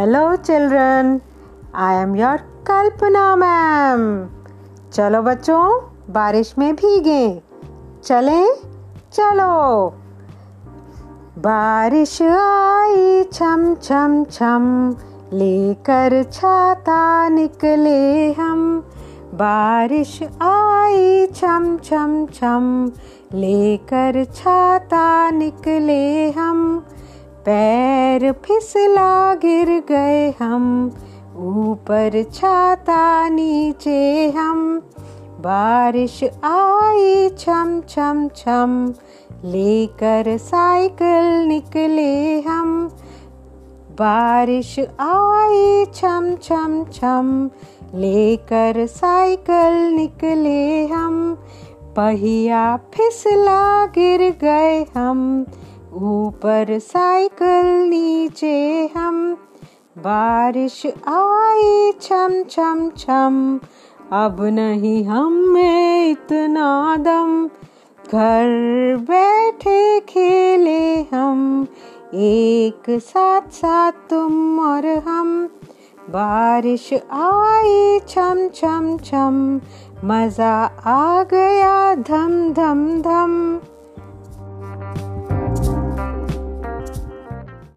Hello children, I am your Kalpana ma'am. चलो बच्चों, बारिश में भीगे, चलें? चलो। बारिश आई छम छम छम, लेकर छाता निकले हम। बारिश आई छम छम छम, लेकर छाता निकले हम। पैर फिसला गिर गए हम, ऊपर छाता नीचे हम। बारिश आई छम छम छम, लेकर साइकिल निकले हम। बारिश आई छम छम छम, लेकर साइकिल निकले हम। पहिया फिसला गिर गए हम, ऊपर साइकिल नीचे हम। बारिश आई छम छम छम, अब नहीं हमें इतना दम। घर बैठे खेले हम, एक साथ साथ तुम और हम। बारिश आई छम छम छम, मज़ा आ गया धम धम धम।